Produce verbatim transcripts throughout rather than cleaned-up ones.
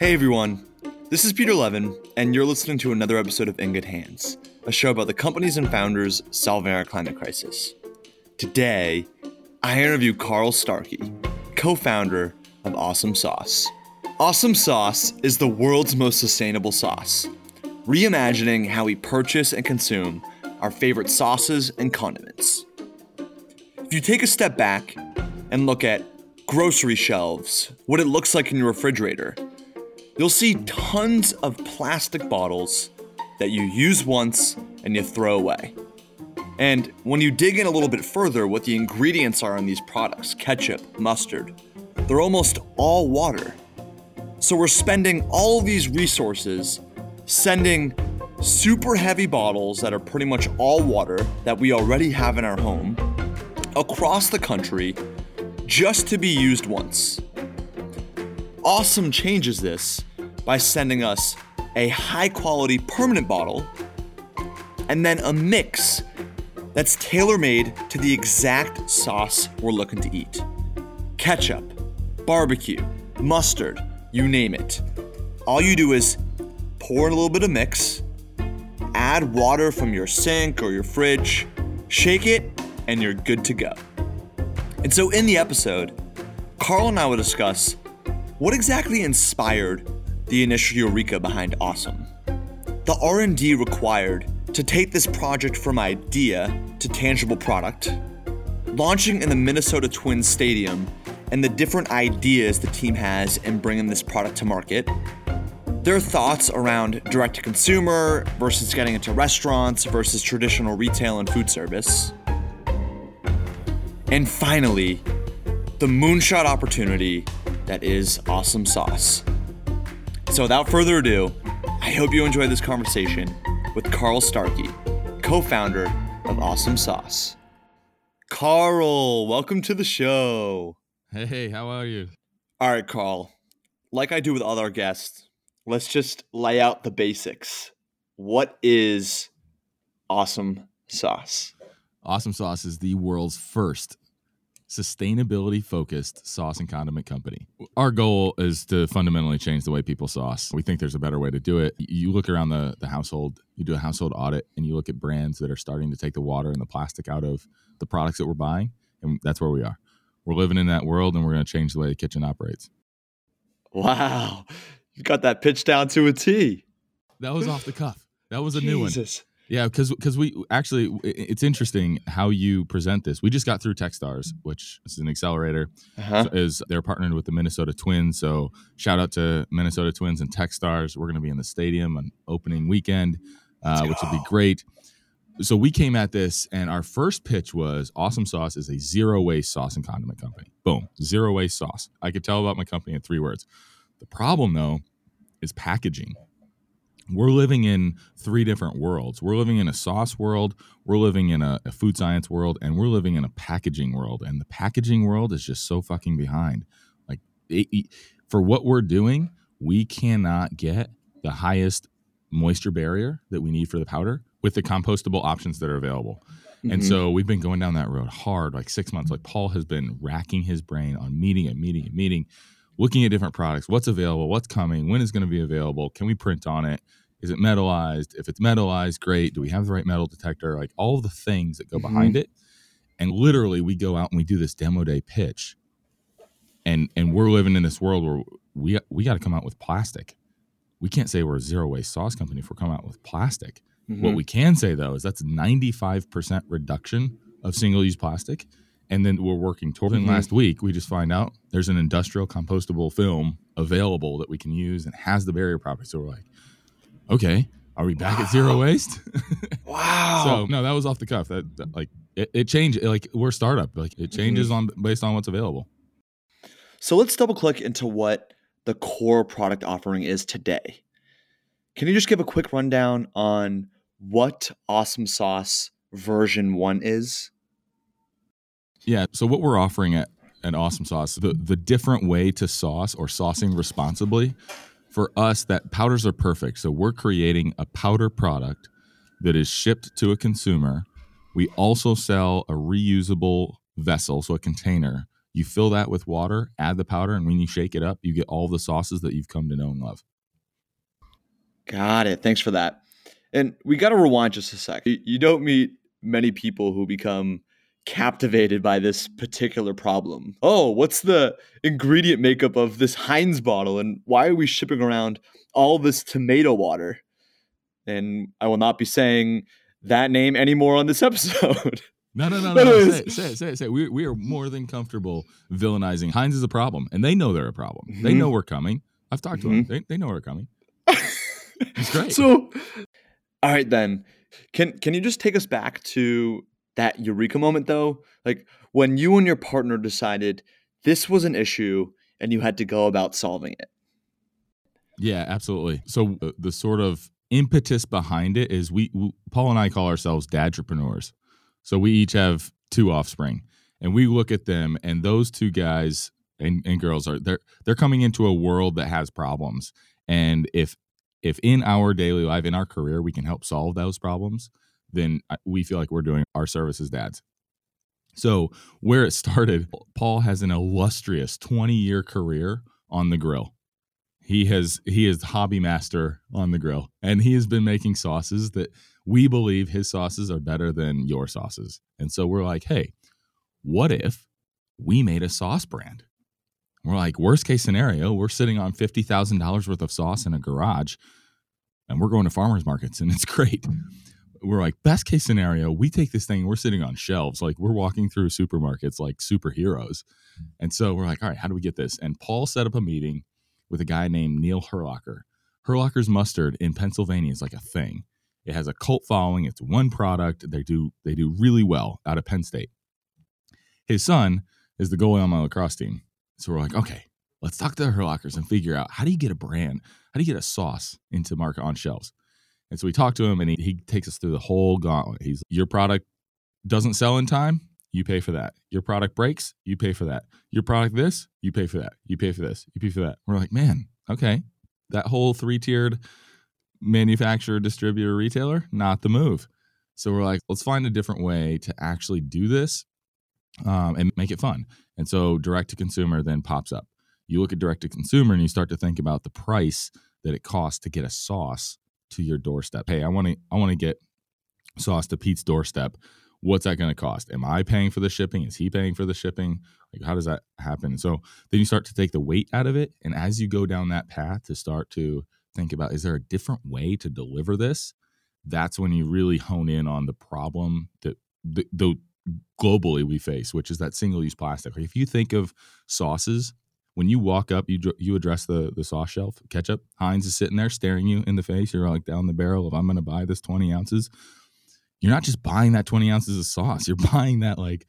Hey everyone, this is Peter Levin, and you're listening to another episode of In Good Hands, a show about the companies and founders solving our climate crisis. Today, I interview Carl Starkey, co-founder of Awesome Sauce. Awesome Sauce is the world's most sustainable sauce, reimagining how we purchase and consume our favorite sauces and condiments. If you take a step back and look at grocery shelves, what it looks like in your refrigerator, you'll see tons of plastic bottles that you use once and you throw away. And when you dig in a little bit further, what the ingredients are in these products, ketchup, mustard, they're almost all water. So we're spending all these resources sending super heavy bottles that are pretty much all water that we already have in our home across the country just to be used once. Awesome changes this by sending us a high-quality permanent bottle and then a mix that's tailor-made to the exact sauce we're looking to eat. Ketchup, barbecue, mustard, you name it. All you do is pour in a little bit of mix, add water from your sink or your fridge, shake it, and you're good to go. And so in the episode, Carl and I will discuss what exactly inspired the initial eureka behind Awesome, the R and D required to take this project from idea to tangible product, launching in the Minnesota Twins stadium, and the different ideas the team has in bringing this product to market, their thoughts around direct-to-consumer versus getting into restaurants versus traditional retail and food service, and finally, the moonshot opportunity that is Awesome Sauce. So without further ado, I hope you enjoy this conversation with Carl Starkey, co-founder of Awesome Sauce. Carl, welcome to the show. Hey, how are you? All right, Carl. Like I do with all our guests, let's just lay out the basics. What is Awesome Sauce? Awesome Sauce is the world's first sustainability-focused sauce and condiment company. Our goal is to fundamentally change the way people sauce. We think there's a better way to do it. You look around the, the household, you do a household audit, and you look at brands that are starting to take the water and the plastic out of the products that we're buying, and that's where we are. We're living in that world, and we're going to change the way the kitchen operates. Wow. You got that pitch down to a T. That was off the cuff. That was a Jesus. New one. Jesus. Yeah, because because we actually, it's interesting how you present this. We just got through Tech Stars, which is an accelerator. Uh-huh. So is they're partnered with the Minnesota Twins. So shout out to Minnesota Twins and Tech Stars. We're going to be in the stadium on opening weekend, uh, which will be great. So we came at this, and our first pitch was Awesome Sauce is a zero-waste sauce and condiment company. Boom, zero-waste sauce. I could tell about my company in three words. The problem, though, is packaging. We're living in three different worlds. We're living in a sauce world, we're living in a, a food science world, and we're living in a packaging world. And the packaging world is just so fucking behind. Like, it, it, for what we're doing, we cannot get the highest moisture barrier that we need for the powder with the compostable options that are available. Mm-hmm. And so we've been going down that road hard, like six months. Like, Paul has been racking his brain on meeting and meeting and meeting, looking at different products, what's available, what's coming, when is going to be available, can we print on it, is it metallized, if it's metallized, great, do we have the right metal detector, like all the things that go mm-hmm. behind it. And literally we go out and we do this demo day pitch, and and we're living in this world where we we got to come out with plastic. We can't say we're a zero waste sauce company if we're coming out with plastic. Mm-hmm. What we can say though is that's ninety-five percent reduction of single use plastic. And then we're working toward it. Mm-hmm. Last week, we just find out there's an industrial compostable film available that we can use and has the barrier property. So we're like, okay, are we back wow. at zero waste? Wow. So no, that was off the cuff. That, that like it, it changed. It, like we're a startup. Like it changes mm-hmm. on based on what's available. So let's double click into what the core product offering is today. Can you just give a quick rundown on what Awesome Sauce version one is? Yeah, so what we're offering at, at Awesome Sauce, the, the different way to sauce or saucing responsibly, for us, that powders are perfect. So we're creating a powder product that is shipped to a consumer. We also sell a reusable vessel, so a container. You fill that with water, add the powder, and when you shake it up, you get all the sauces that you've come to know and love. Got it. Thanks for that. And we got to rewind just a sec. You don't meet many people who become captivated by this particular problem. Oh, what's the ingredient makeup of this Heinz bottle, and why are we shipping around all this tomato water? And I will not be saying that name anymore on this episode. No, no, no, no. no. Say it, say it, say it. Say it. We, we are more than comfortable villainizing. Heinz is a problem, and they know they're a problem. Mm-hmm. They know we're coming. I've talked mm-hmm. to them. They, they know we're coming. It's great. So, all right, then. Can can you just take us back to that eureka moment, though? Like when you and your partner decided this was an issue and you had to go about solving it. Yeah, absolutely. So uh, the sort of impetus behind it is we, we Paul and I call ourselves dadtrepreneurs. So we each have two offspring, and we look at them, and those two guys and, and girls are they're they're coming into a world that has problems, and if if in our daily life, in our career, we can help solve those problems, then we feel like we're doing our service as dads. So where it started, Paul has an illustrious twenty-year career on the grill. He has he is hobby master on the grill, and he has been making sauces that we believe his sauces are better than your sauces. And so we're like, hey, what if we made a sauce brand? We're like, worst case scenario, we're sitting on fifty thousand dollars worth of sauce in a garage, and we're going to farmers markets, and it's great. We're like, best case scenario, we take this thing, we're sitting on shelves, like we're walking through supermarkets like superheroes. And so we're like, all right, how do we get this? And Paul set up a meeting with a guy named Neil Herlocker. Herlocker's mustard in Pennsylvania is like a thing. It has a cult following. It's one product. They do they do really well out of Penn State. His son is the goalie on my lacrosse team. So we're like, okay, let's talk to the Herlockers and figure out, how do you get a brand? How do you get a sauce into market on shelves? And so we talk to him, and he, he takes us through the whole gauntlet. He's, your product doesn't sell in time, you pay for that. Your product breaks, you pay for that. Your product this, you pay for that. You pay for this, you pay for that. We're like, man, okay. That whole three-tiered manufacturer, distributor, retailer, not the move. So we're like, let's find a different way to actually do this um, and make it fun. And so direct-to-consumer then pops up. You look at direct-to-consumer, and you start to think about the price that it costs to get a sauce to your doorstep. Hey, I want to I want to get sauce to Pete's doorstep. What's that going to cost? Am I paying for the shipping? Is he paying for the shipping? Like, how does that happen? So then you start to take the weight out of it. And as you go down that path to start to think about, is there a different way to deliver this? That's when you really hone in on the problem that the, the globally we face, which is that single-use plastic. If you think of sauces, when you walk up, you you address the, the sauce shelf, ketchup. Heinz is sitting there staring you in the face. You're like down the barrel of, I'm going to buy this twenty ounces. You're not just buying that twenty ounces of sauce. You're buying that like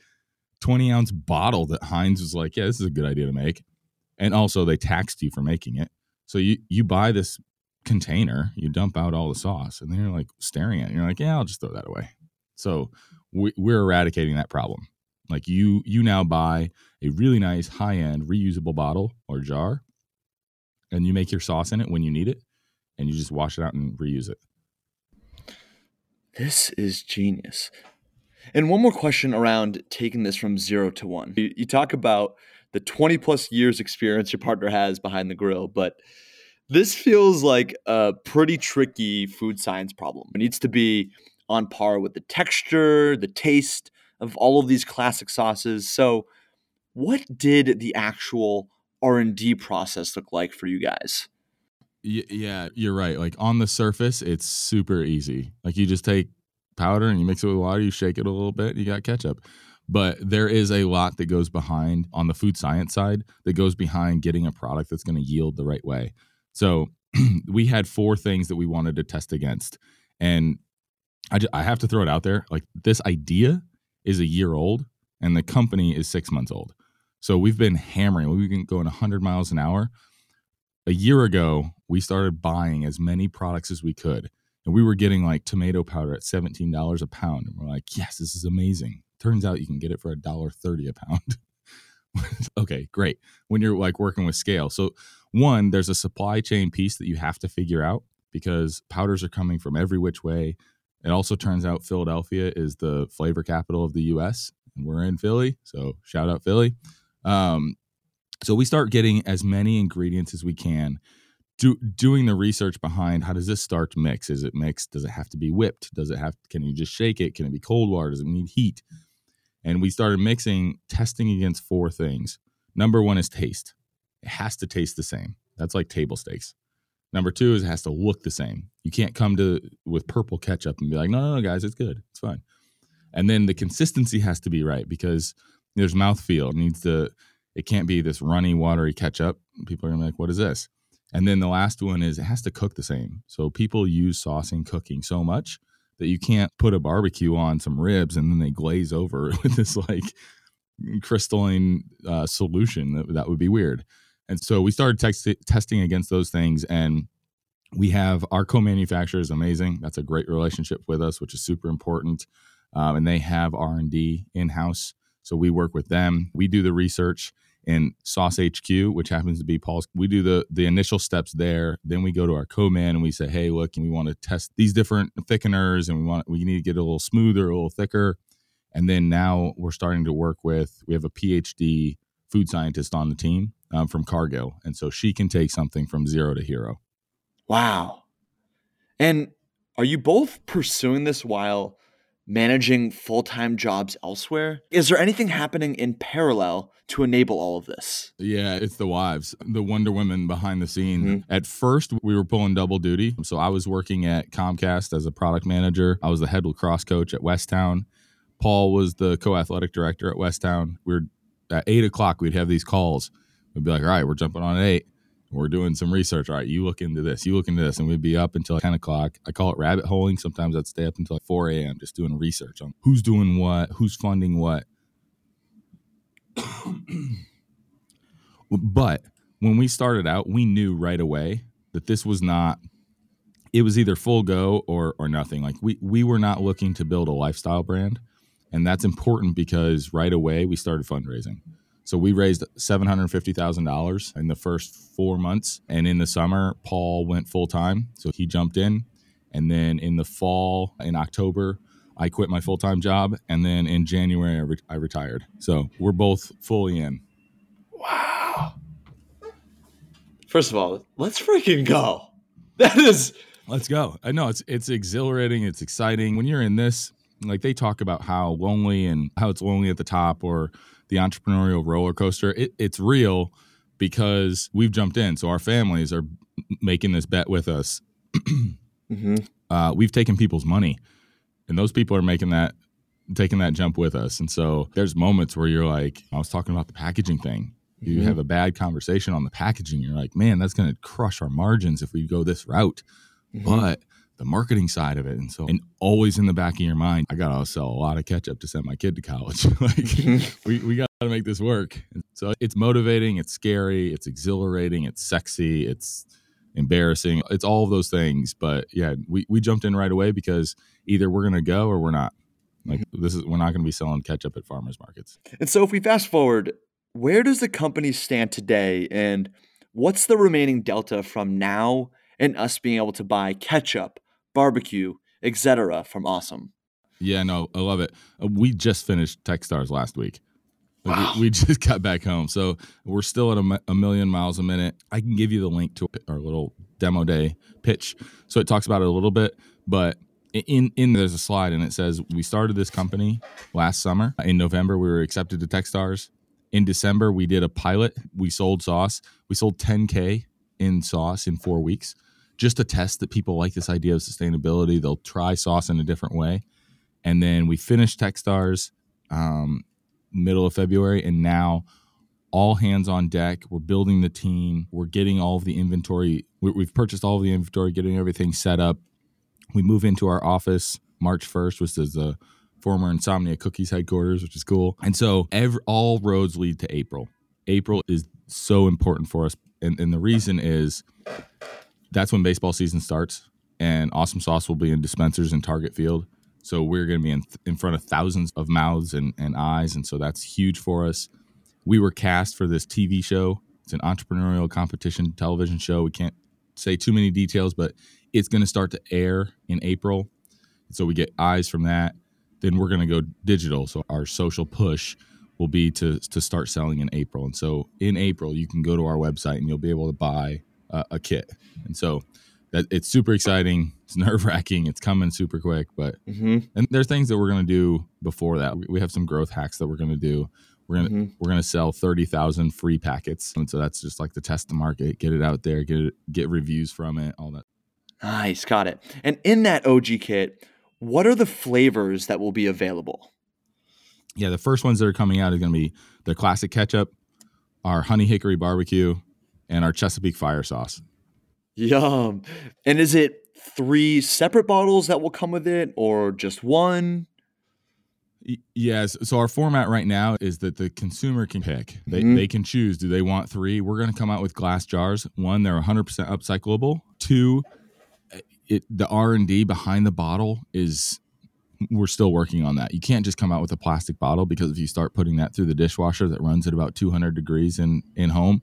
twenty ounce bottle that Heinz was like, yeah, this is a good idea to make. And also they taxed you for making it. So you, you buy this container, you dump out all the sauce, and then you're like staring at it. You're like, yeah, I'll just throw that away. So we, we're eradicating that problem. Like you, you now buy a really nice high-end reusable bottle or jar, and you make your sauce in it when you need it, and you just wash it out and reuse it. This is genius. And one more question around taking this from zero to one. You, you talk about the twenty plus years experience your partner has behind the grill, but this feels like a pretty tricky food science problem. It needs to be on par with the texture, the taste of all of these classic sauces. So what did the actual R and D process look like for you guys? Y- yeah, you're right. Like on the surface, it's super easy. Like you just take powder and you mix it with water, you shake it a little bit, you got ketchup. But there is a lot that goes behind on the food science side that goes behind getting a product that's going to yield the right way. So we had four things that we wanted to test against. And I, just, I have to throw it out there. Like this idea is a year old, and the company is six months old. So we've been hammering. We've been going one hundred miles an hour. A year ago, we started buying as many products as we could, and we were getting like tomato powder at seventeen dollars a pound, and we're like, yes, this is amazing. Turns out you can get it for one dollar thirty a pound. Okay, great. When you're like working with scale. So one, there's a supply chain piece that you have to figure out because powders are coming from every which way. It also turns out Philadelphia is the flavor capital of the U S, and we're in Philly, so shout out Philly. Um, so we start getting as many ingredients as we can, do, doing the research behind how does this starch mix? Is it mixed? Does it have to be whipped? Does it have? Can you just shake it? Can it be cold water? Does it need heat? And we started mixing, testing against four things. Number one is taste. It has to taste the same. That's like table stakes. Number two is it has to look the same. You can't come to with purple ketchup and be like, no, no, no, guys, it's good. It's fine. And then the consistency has to be right because there's mouthfeel. It needs to, it can't be this runny, watery ketchup. People are going to be like, what is this? And then the last one is it has to cook the same. So people use sauce and cooking so much that you can't put a barbecue on some ribs and then they glaze over with this like crystalline uh, solution. That, that would be weird. And so we started text- testing against those things, and we have our co-manufacturer is amazing. That's a great relationship with us, which is super important. Um, and they have R and D in-house, so we work with them. We do the research in Sauce H Q, which happens to be Paul's. We do the the initial steps there. Then we go to our co-man and we say, hey, look, we want to test these different thickeners, and we want we need to get a little smoother, a little thicker. And then now we're starting to work with. We have a P H D food scientist on the team. Um, from Cargill. And so she can take something from zero to hero. Wow. And are you both pursuing this while managing full-time jobs elsewhere? Is there anything happening in parallel to enable all of this? Yeah, it's the wives, the Wonder Women behind the scenes. Mm-hmm. At first, we were pulling double duty. So I was working at Comcast as a product manager. I was the head lacrosse coach at Westtown. Paul was the co-athletic director at Westtown. We were at eight o'clock, we'd have these calls. We'd be like, all right, we're jumping on at eight. We're doing some research. All right, you look into this. You look into this. And we'd be up until ten o'clock. I call it rabbit holing. Sometimes I'd stay up until like four a.m. just doing research on who's doing what, who's funding what. But when we started out, we knew right away that this was not – it was either full go or or nothing. Like we we were not looking to build a lifestyle brand, and that's important because right away we started fundraising. So we raised seven hundred fifty thousand dollars in the first four months. And in the summer, Paul went full time. So he jumped in. And then in the fall, in October, I quit my full-time job. And then in January, I, re- I retired. So we're both fully in. Wow. First of all, let's freaking go. That is. Let's go. I know it's, it's exhilarating. It's exciting. When you're in this, like they talk about how lonely and how it's lonely at the top or the entrepreneurial roller coaster, it, it's real because we've jumped in. So our families are making this bet with us. Mm-hmm. Uh, we've taken people's money, and those people are making that taking that jump with us. And so there's moments where you're like, I was talking about the packaging thing. Mm-hmm. You have a bad conversation on the packaging. You're like, man, that's going to crush our margins if we go this route. Mm-hmm. But the marketing side of it. And so, and always in the back of your mind, I got to sell a lot of ketchup to send my kid to college. Like we, we got to make this work. And so it's motivating. It's scary. It's exhilarating. It's sexy. It's embarrassing. It's all of those things. But yeah, we, we jumped in right away because either we're going to go or we're not. Like this is, we're not going to be selling ketchup at farmers markets. And so if we fast forward, where does the company stand today? And what's the remaining delta from now and us being able to buy ketchup, barbecue, et cetera, from Awesome? Yeah, no, I love it. We just finished Tech Stars last week. Like wow. we, we just got back home. So we're still at a, a million miles a minute. I can give you the link to our little demo day pitch. So it talks about it a little bit, but in, in there's a slide and it says, we started this company last summer. In November, we were accepted to Tech Stars. In December, we did a pilot. We sold sauce. We sold ten K in sauce in four weeks. Just to test that people like this idea of sustainability. They'll try sauce in a different way. And then we finished Tech Stars um, middle of February, and now all hands on deck. We're building the team. We're getting all of the inventory. We, we've purchased all of the inventory, getting everything set up. We move into our office March first, which is the former Insomnia Cookies headquarters, which is cool. And so every, all roads lead to April. April is so important for us. And, and the reason is... that's when baseball season starts, and Awesome Sauce will be in dispensers in Target Field. So we're going to be in, th- in front of thousands of mouths and, and eyes, and so that's huge for us. We were cast for this T V show. It's an entrepreneurial competition television show. We can't say too many details, but it's going to start to air in April. So we get eyes from that. Then we're going to go digital, so our social push. will be to to start selling in April. And so in April, you can go to our website and you'll be able to buy uh, a kit. And so that it's super exciting. It's nerve wracking. It's coming super quick. But mm-hmm. and there are things that we're going to do before that. We, we have some growth hacks that we're going to do. We're gonna mm-hmm. we're gonna sell thirty thousand free packets, and so that's just like to test the market, get it out there, get it, get reviews from it, all that. Nice, got it. And in that O G kit, what are the flavors that will be available? Yeah, the first ones that are coming out are gonna be the classic ketchup, our honey hickory barbecue, and our Chesapeake fire sauce. Yum! And is it three separate bottles that will come with it, or just one? Yes. So our format right now is that the consumer can pick. They mm-hmm. they can choose. Do they want three? We're going to come out with glass jars. One, they're one hundred percent upcyclable. Two, it, the R and D behind the bottle is we're still working on that. You can't just come out with a plastic bottle because if you start putting that through the dishwasher that runs at about two hundred degrees in, in home,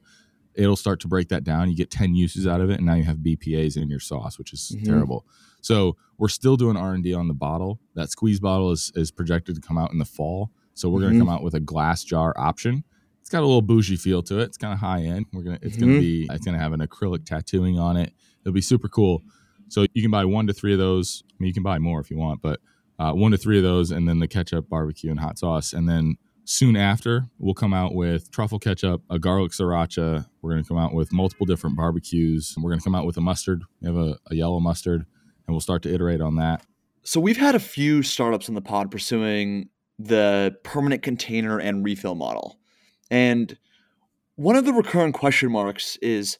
it'll start to break that down. You get ten uses out of it, and now you have B P As in your sauce, which is mm-hmm. terrible. So we're still doing R and D on the bottle. That squeeze bottle is, is projected to come out in the fall. So we're mm-hmm. going to come out with a glass jar option. It's got a little bougie feel to it. It's kind of high end. We're gonna. It's mm-hmm. going to be. It's going to have an acrylic tattooing on it. It'll be super cool. So you can buy one to three of those. I mean, you can buy more if you want, but uh, one to three of those, and then the ketchup, barbecue, and hot sauce. And then soon after, we'll come out with truffle ketchup, a garlic sriracha. We're going to come out with multiple different barbecues. We're going to come out with a mustard. We have a, a yellow mustard. And we'll start to iterate on that. So we've had a few startups in the pod pursuing the permanent container and refill model. And one of the recurring question marks is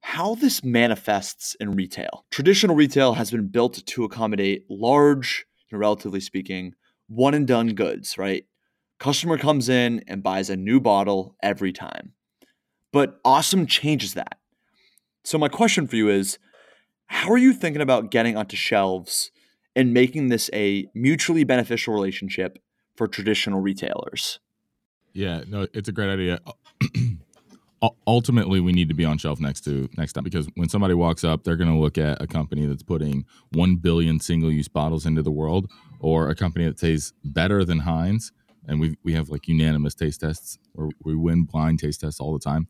how this manifests in retail. Traditional retail has been built to accommodate large, relatively speaking, one and done goods, right? Customer comes in and buys a new bottle every time. But Awesome changes that. So my question for you is, how are you thinking about getting onto shelves and making this a mutually beneficial relationship for traditional retailers? Yeah, no, it's a great idea. Ultimately, we need to be on shelf next to next time because when somebody walks up, they're going to look at a company that's putting one billion single-use bottles into the world or a company that tastes better than Heinz. And we we have like unanimous taste tests or we win blind taste tests all the time,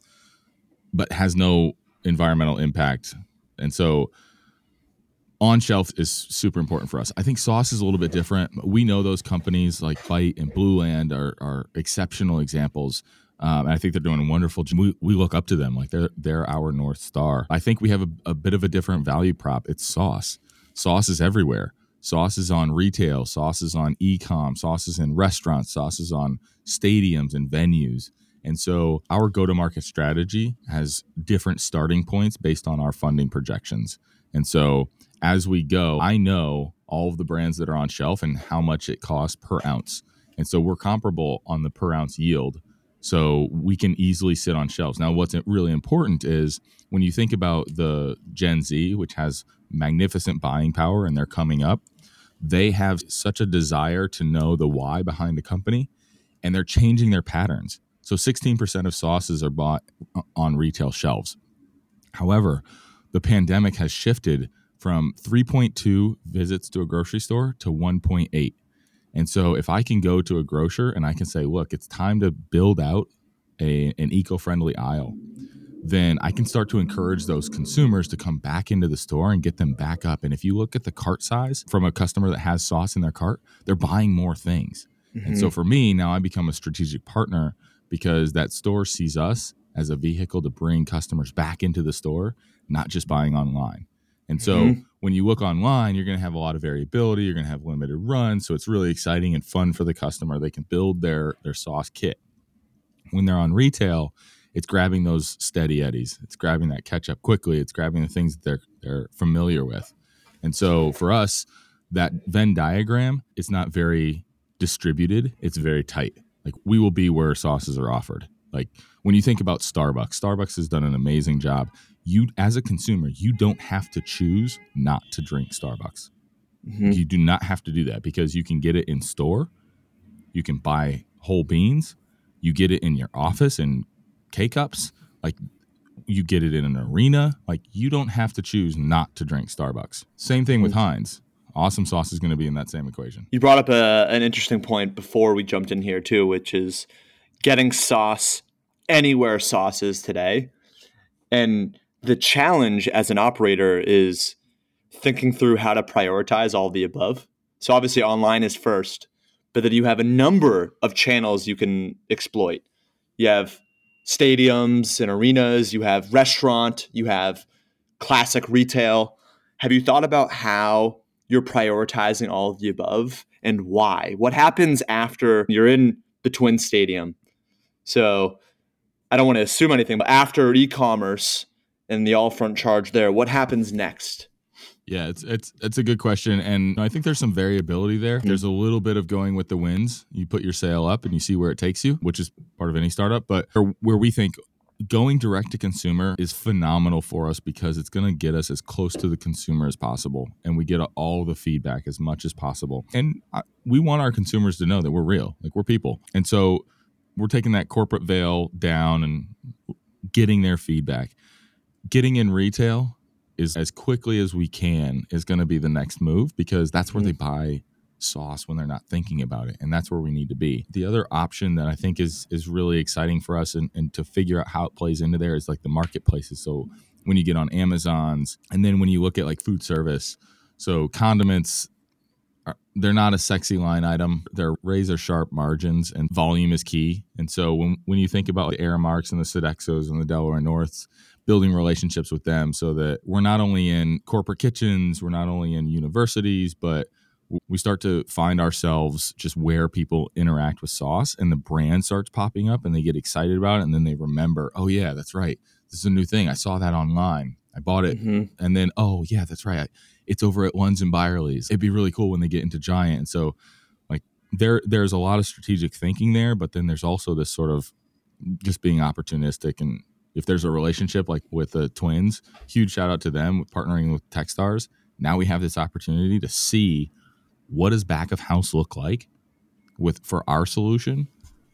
but has no environmental impact. And so on shelf is super important for us. I think sauce is a little bit different. We know those companies like Bite and Blue Land are, are exceptional examples. Um, and I think they're doing wonderful. We, we look up to them like they're they're our North Star. I think we have a, a bit of a different value prop. It's sauce. Sauce is everywhere. Sauce is on retail. Sauce is on e-com. Sauce is in restaurants. Sauce is on stadiums and venues. And so our go-to-market strategy has different starting points based on our funding projections. And so as we go, I know all of the brands that are on shelf and how much it costs per ounce. And so we're comparable on the per ounce yield. So we can easily sit on shelves. Now, what's really important is when you think about the Gen Z, which has magnificent buying power and they're coming up, they have such a desire to know the why behind the company and they're changing their patterns. So sixteen percent of sauces are bought on retail shelves. However, the pandemic has shifted from three point two visits to a grocery store to one point eight. And so if I can go to a grocer and I can say, look, it's time to build out a, an eco-friendly aisle, then I can start to encourage those consumers to come back into the store and get them back up. And if you look at the cart size from a customer that has sauce in their cart, they're buying more things. Mm-hmm. And so for me, now I become a strategic partner because that store sees us as a vehicle to bring customers back into the store, not just buying online. And so mm-hmm. when you look online, you're going to have a lot of variability. You're going to have limited runs. So it's really exciting and fun for the customer. They can build their, their sauce kit. When they're on retail, it's grabbing those steady eddies. It's grabbing that ketchup quickly. It's grabbing the things that they're, they're familiar with. And so for us, that Venn diagram, it's not very distributed. It's very tight. Like we will be where sauces are offered. Like when you think about Starbucks, Starbucks has done an amazing job. You, as a consumer, you don't have to choose not to drink Starbucks. Mm-hmm. You do not have to do that because you can get it in store. You can buy whole beans. You get it in your office in K-cups. Like you get it in an arena. Like you don't have to choose not to drink Starbucks. Same thing mm-hmm. with Heinz. Awesome Sauce is going to be in that same equation. You brought up a, an interesting point before we jumped in here too, which is getting sauce anywhere sauce is today. And the challenge as an operator is thinking through how to prioritize all the above. So obviously online is first, but then you have a number of channels you can exploit. You have stadiums and arenas, you have restaurant, you have classic retail. Have you thought about how you're prioritizing all of the above and why? What happens after you're in the Twin Stadium? So I don't want to assume anything, but after e-commerce and the all-front charge there, what happens next? Yeah, it's it's it's a good question, and I think there's some variability there. There's a little bit of going with the winds. You put your sail up and you see where it takes you, which is part of any startup, but where we think going direct to consumer is phenomenal for us because it's going to get us as close to the consumer as possible, and we get all the feedback as much as possible. And I, we want our consumers to know that we're real, like we're people. And so we're taking that corporate veil down and getting their feedback. Getting in retail is as quickly as we can is going to be the next move because that's where they buy sauce when they're not thinking about it. And that's where we need to be. The other option that I think is is really exciting for us and, and to figure out how it plays into there is like the marketplaces. So when you get on Amazon's and then when you look at like food service, so condiments, are, they're not a sexy line item. They're razor sharp margins and volume is key. And so when, when you think about the Aramarks and the Sodexos and the Delaware Norths, building relationships with them so that we're not only in corporate kitchens, we're not only in universities, but we start to find ourselves just where people interact with sauce and the brand starts popping up and they get excited about it. And then they remember, oh, yeah, that's right. This is a new thing. I saw that online. I bought it. Mm-hmm. And then, oh, yeah, that's right. I, it's over at Lund's and Byerly's. It'd be really cool when they get into Giant. And so like there, there's a lot of strategic thinking there, but then there's also this sort of just being opportunistic. And if there's a relationship like with the Twins, huge shout out to them partnering with Tech Stars. Now we have this opportunity to see what does back of house look like with for our solution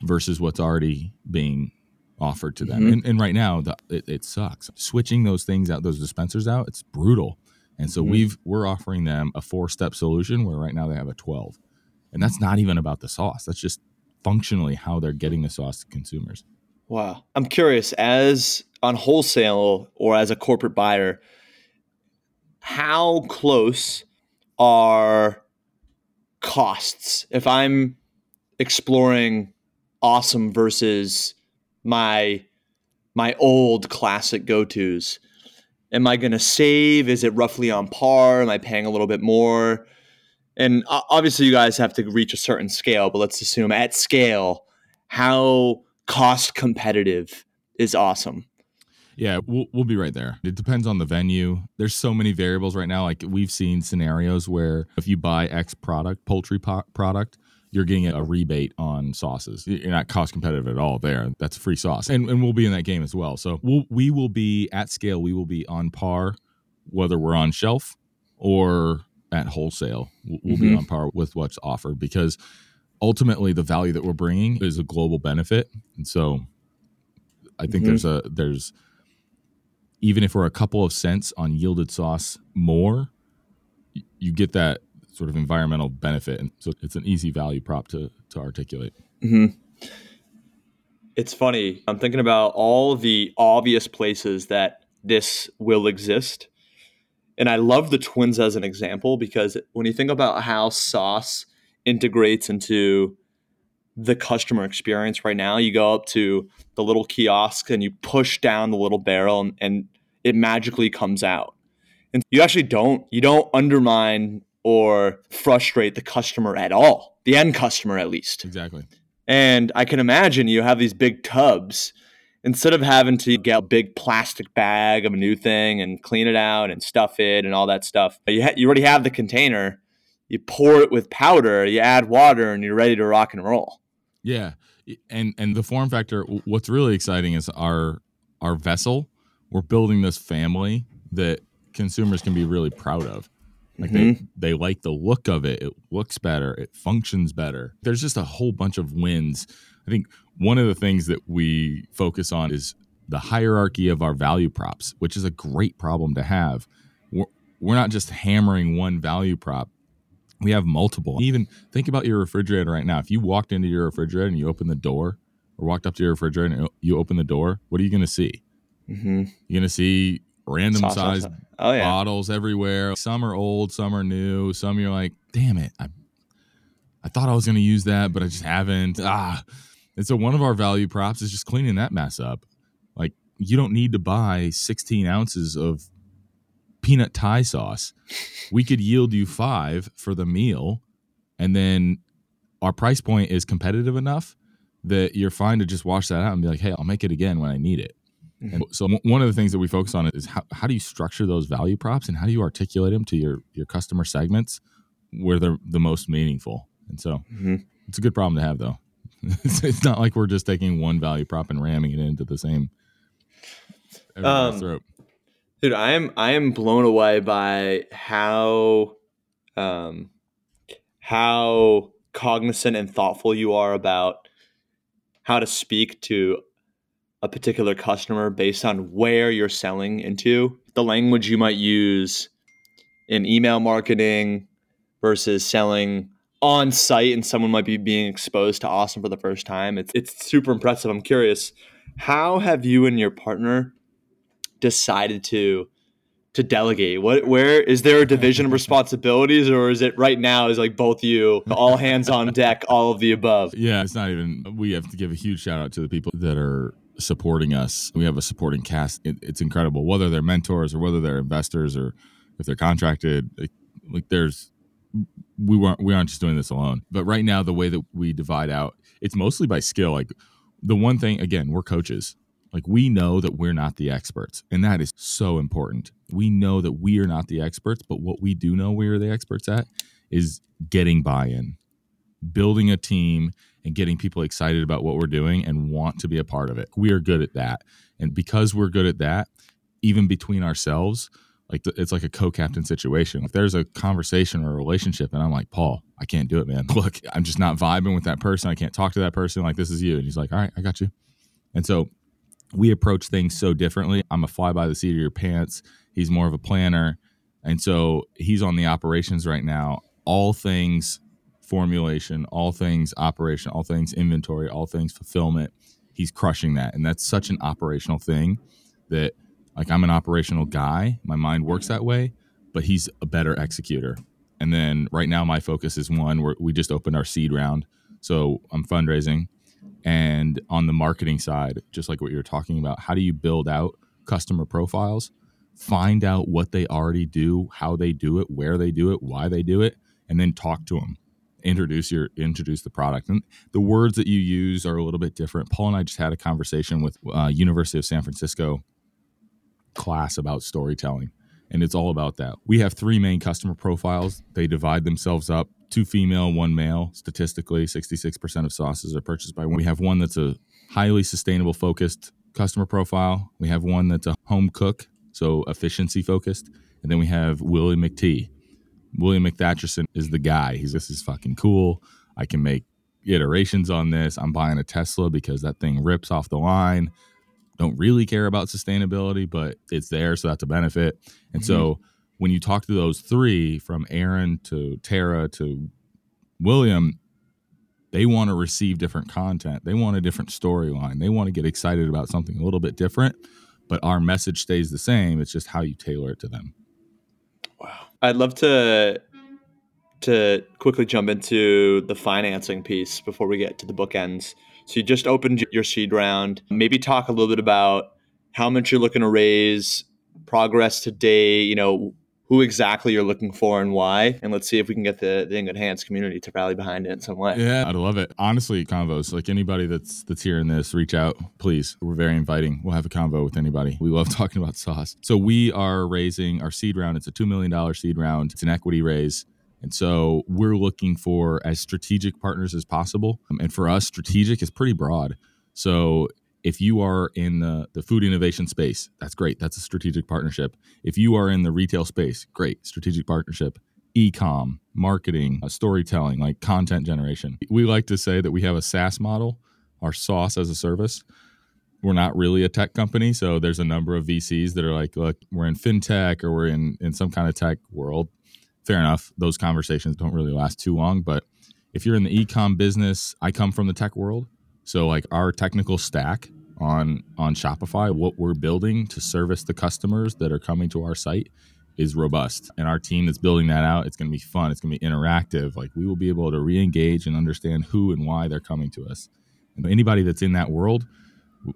versus what's already being offered to them. Mm-hmm. And, and right now the, it, it sucks. Switching those things out, those dispensers out, it's brutal. And so mm-hmm. we've we're offering them a four step solution where right now they have a twelve, and that's not even about the sauce. That's just functionally how they're getting the sauce to consumers. Wow. I'm curious, as on wholesale or as a corporate buyer, how close are costs? If I'm exploring awesome versus my my old classic go-tos, am I going to save? Is it roughly on par? Am I paying a little bit more? And obviously you guys have to reach a certain scale, but let's assume at scale, how cost competitive is awesome? Yeah, we'll, we'll be right there. It depends on the venue. There's so many variables right now. Like we've seen scenarios where if you buy X product, poultry po- product, you're getting a rebate on sauces. You're not cost competitive at all there. That's free sauce. And and we'll be in that game as well. So we'll, we will be at scale. We will be on par, whether we're on shelf or at wholesale. We'll, we'll mm-hmm. be on par with what's offered because ultimately, the value that we're bringing is a global benefit. And so I think mm-hmm. there's a there's even if we're a couple of cents on yielded sauce more, you get that sort of environmental benefit. And so it's an easy value prop to, to articulate. Mm-hmm. It's funny. I'm thinking about all the obvious places that this will exist. And I love the Twins as an example, because when you think about how sauce integrates into the customer experience right now. You go up to the little kiosk and you push down the little barrel and, and it magically comes out. And you actually don't, you don't undermine or frustrate the customer at all, the end customer at least. Exactly. And I can imagine you have these big tubs. Instead of having to get a big plastic bag of a new thing and clean it out and stuff it and all that stuff, you ha- you already have the container. You pour it with powder, you add water, and you're ready to rock and roll. Yeah. And and the form factor, what's really exciting is our our vessel. We're building this family that consumers can be really proud of. Like mm-hmm. they, they like the look of it. It looks better. It functions better. There's just a whole bunch of wins. I think one of the things that we focus on is the hierarchy of our value props, which is a great problem to have. We're, we're not just hammering one value prop. We have multiple. Even think about your refrigerator right now. If you walked into your refrigerator and you open the door or walked up to your refrigerator and you open the door, what are you going to see? Mm-hmm. You're going to see random Sauce, sized oh, yeah. bottles everywhere. Some are old, some are new. Some you're like, damn it. I, I thought I was going to use that, but I just haven't. Ah. And so one of our value props is just cleaning that mess up. Like, you don't need to buy sixteen ounces of peanut Thai sauce. We could yield you five for the meal, and then our price point is competitive enough that you're fine to just wash that out and be like, hey, I'll make it again when I need it. Mm-hmm. And so w- one of the things that we focus on is how, how do you structure those value props and how do you articulate them to your, your customer segments where they're the most meaningful? And so mm-hmm. it's a good problem to have, though. it's, it's not like we're just taking one value prop and ramming it into the same um, throat. Dude, I am I am blown away by how um, how cognizant and thoughtful you are about how to speak to a particular customer based on where you're selling into. The language you might use in email marketing versus selling on site, and someone might be being exposed to Awesome for the first time. It's it's super impressive. I'm curious, how have you and your partner decided to to delegate? What, where is there a division of responsibilities, or is it right now is like both you, all hands on deck, all of the above? Yeah, it's not even. We have to give a huge shout out to the people that are supporting us. We have a supporting cast. It, it's incredible, whether they're mentors or whether they're investors or if they're contracted. Like, like there's we weren't we aren't just doing this alone. But right now, the way that we divide out, it's mostly by skill. Like the one thing, again, we're coaches. Like, we know that we're not the experts, and that is so important. We know that we are not the experts, but what we do know we are the experts at is getting buy-in, building a team, and getting people excited about what we're doing and want to be a part of it. We are good at that. And because we're good at that, even between ourselves, like the, it's like a co-captain situation. If there's a conversation or a relationship and I'm like, Paul, I can't do it, man. Look, I'm just not vibing with that person. I can't talk to that person. Like, this is you. And he's like, all right, I got you. And so we approach things so differently. I'm a fly by the seat of your pants. He's more of a planner. And so he's on the operations right now. All things formulation, all things operation, all things inventory, all things fulfillment. He's crushing that. And that's such an operational thing that, like, I'm an operational guy. My mind works that way, but he's a better executor. And then right now my focus is one where we just opened our seed round. So I'm fundraising. And on the marketing side, just like what you were talking about, how do you build out customer profiles, find out what they already do, how they do it, where they do it, why they do it, and then talk to them, introduce your introduce the product. And the words that you use are a little bit different. Paul and I just had a conversation with uh, University of San Francisco class about storytelling, and it's all about that. We have three main customer profiles. They divide themselves up. Two female, one male. Statistically, sixty-six percent of sauces are purchased by women. We have one that's a highly sustainable focused customer profile. We have one that's a home cook, so efficiency focused. And then we have Willie McT. William McThatcherson is the guy. He's, this is fucking cool. I can make iterations on this. I'm buying a Tesla because that thing rips off the line. Don't really care about sustainability, but it's there, so that's a benefit. And mm-hmm. so when you talk to those three, from Aaron to Tara to William, they want to receive different content. They want a different storyline. They want to get excited about something a little bit different, but our message stays the same. It's just how you tailor it to them. Wow. I'd love to to quickly jump into the financing piece before we get to the bookends. So you just opened your seed round. Maybe talk a little bit about how much you're looking to raise, progress today, you know, who exactly you're looking for and why. And let's see if we can get the, the In Good Hands community to rally behind it in some way. Yeah, I'd love it. Honestly, convos, like anybody that's that's hearing this, reach out, please. We're very inviting. We'll have a convo with anybody. We love talking about sauce. So we are raising our seed round. It's a two million dollars seed round. It's an equity raise. And so we're looking for as strategic partners as possible. Um, and for us, strategic is pretty broad. So if you are in the, the food innovation space, that's great. That's a strategic partnership. If you are in the retail space, great. Strategic partnership. E-com, marketing, uh, storytelling, like content generation. We like to say that we have a SaaS model, our sauce as a service. We're not really a tech company. So there's a number of V Cs that are like, look, we're in fintech or we're in, in some kind of tech world. Fair enough. Those conversations don't really last too long. But if you're in the e-com business, I come from the tech world. So like our technical stack on on Shopify, what we're building to service the customers that are coming to our site is robust. And our team that's building that out, it's going to be fun. It's going to be interactive. Like we will be able to re-engage and understand who and why they're coming to us. And anybody that's in that world,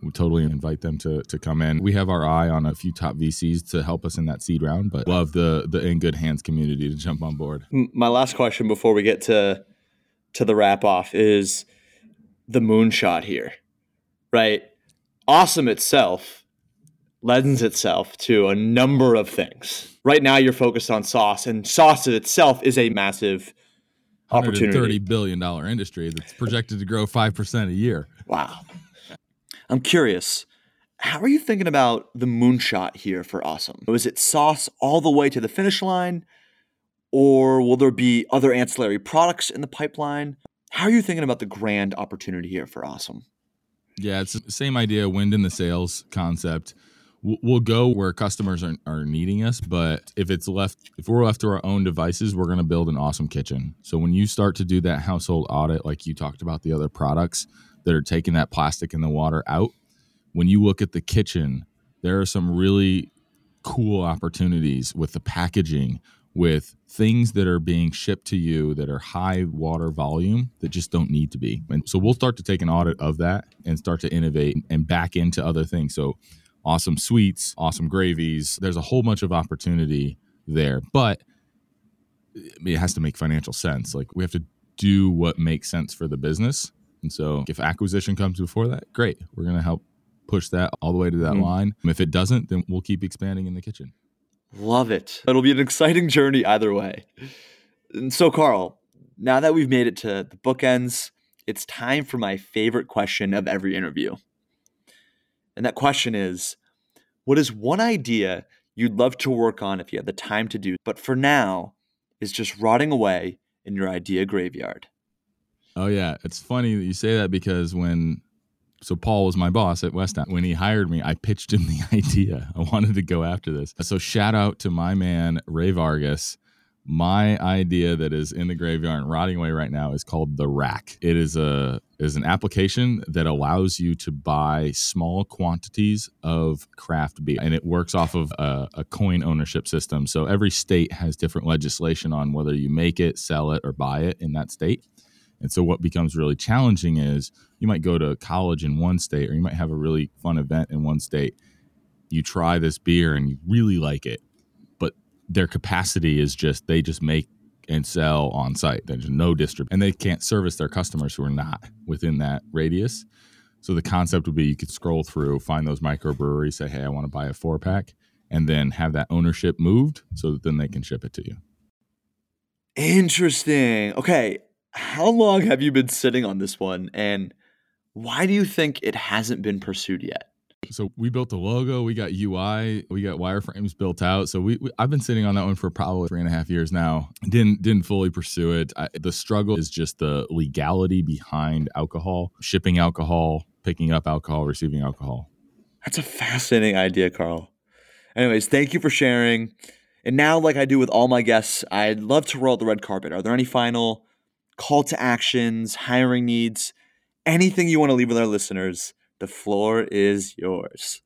we totally invite them to to come in. We have our eye on a few top V Cs to help us in that seed round, but love the the In Good Hands community to jump on board. My last question before we get to to the wrap off is the moonshot here, right? Awesome itself lends itself to a number of things. Right now you're focused on sauce, and sauce itself is a massive opportunity. one hundred thirty billion dollars industry that's projected to grow five percent a year. Wow. I'm curious, how are you thinking about the moonshot here for Awesome? Is it sauce all the way to the finish line, or will there be other ancillary products in the pipeline? How are you thinking about the grand opportunity here for Awesome? Yeah, it's the same idea, wind in the sails concept. We'll go where customers are, are needing us, but if it's left, if we're left to our own devices, we're going to build an awesome kitchen. So when you start to do that household audit, like you talked about the other products that are taking that plastic and the water out, when you look at the kitchen, there are some really cool opportunities with the packaging, with things that are being shipped to you that are high water volume that just don't need to be. And so we'll start to take an audit of that and start to innovate and back into other things. So awesome sweets, awesome gravies. There's a whole bunch of opportunity there, but it has to make financial sense. Like we have to do what makes sense for the business. And so if acquisition comes before that, great. We're going to help push that all the way to that mm. line. If it doesn't, then we'll keep expanding in the kitchen. Love it. It'll be an exciting journey either way. And so, Carl, now that we've made it to the bookends, it's time for my favorite question of every interview. And that question is, what is one idea you'd love to work on if you had the time to do, but for now is just rotting away in your idea graveyard? Oh, yeah. It's funny that you say that because when, so Paul was my boss at Westtown. When he hired me, I pitched him the idea. I wanted to go after this. So shout out to my man, Ray Vargas. My idea that is in the graveyard and rotting away right now is called The Rack. It is a is an application that allows you to buy small quantities of craft beer, and it works off of a, a coin ownership system. So every state has different legislation on whether you make it, sell it, or buy it in that state. And so what becomes really challenging is you might go to college in one state, or you might have a really fun event in one state. You try this beer and you really like it, but their capacity is just, they just make and sell on site. There's no distribution, and they can't service their customers who are not within that radius. So the concept would be you could scroll through, find those microbreweries, say, hey, I want to buy a four pack, and then have that ownership moved so that then they can ship it to you. Interesting. Okay. How long have you been sitting on this one, and why do you think it hasn't been pursued yet? So we built the logo, we got U I, we got wireframes built out. So we, we I've been sitting on that one for probably three and a half years now. Didn't didn't fully pursue it. I, the struggle is just the legality behind alcohol, shipping alcohol, picking up alcohol, receiving alcohol. That's a fascinating idea, Carl. Anyways, thank you for sharing. And now, like I do with all my guests, I'd love to roll the red carpet. Are there any final call to actions, hiring needs, anything you want to leave with our listeners? The floor is yours.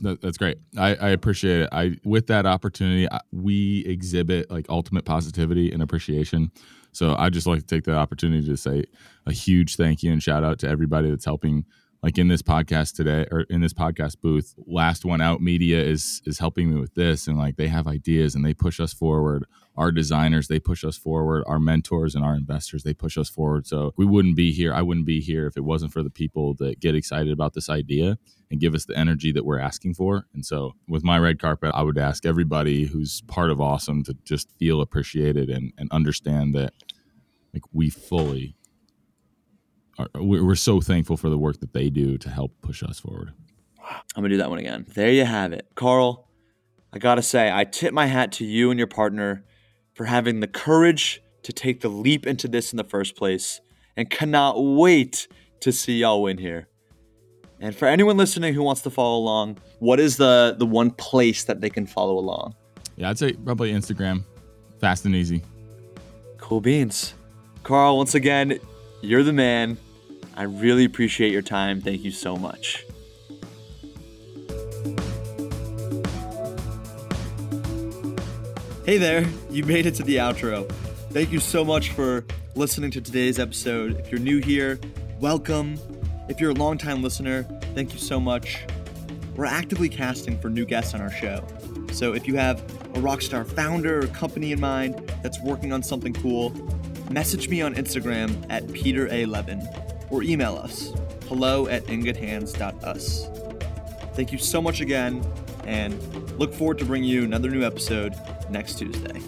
That's great. I, I appreciate it. I with that opportunity, I, we exhibit like ultimate positivity and appreciation. So I just like to take the opportunity to say a huge thank you and shout out to everybody that's helping. Like in this podcast today, or in this podcast booth, Last One Out Media is is helping me with this, and like they have ideas and they push us forward. Our designers, they push us forward. Our mentors and our investors, they push us forward. So we wouldn't be here. I wouldn't be here if it wasn't for the people that get excited about this idea and give us the energy that we're asking for. And so with my red carpet, I would ask everybody who's part of Awesome to just feel appreciated and and understand that like we fully. We're so thankful for the work that they do to help push us forward. I'm going to do that one again. There you have it. Carl, I got to say, I tip my hat to you and your partner for having the courage to take the leap into this in the first place, and cannot wait to see y'all win here. And for anyone listening who wants to follow along, what is the, the one place that they can follow along? Yeah, I'd say probably Instagram. Fast and easy. Cool beans. Carl, once again, you're the man. I really appreciate your time. Thank you so much. Hey there, you made it to the outro. Thank you so much for listening to today's episode. If you're new here, welcome. If you're a longtime listener, thank you so much. We're actively casting for new guests on our show. So if you have a rockstar founder or company in mind that's working on something cool, message me on Instagram at Peter A. Levin or email us, hello at ingoodhands.us. Thank you so much again, and look forward to bringing you another new episode next Tuesday.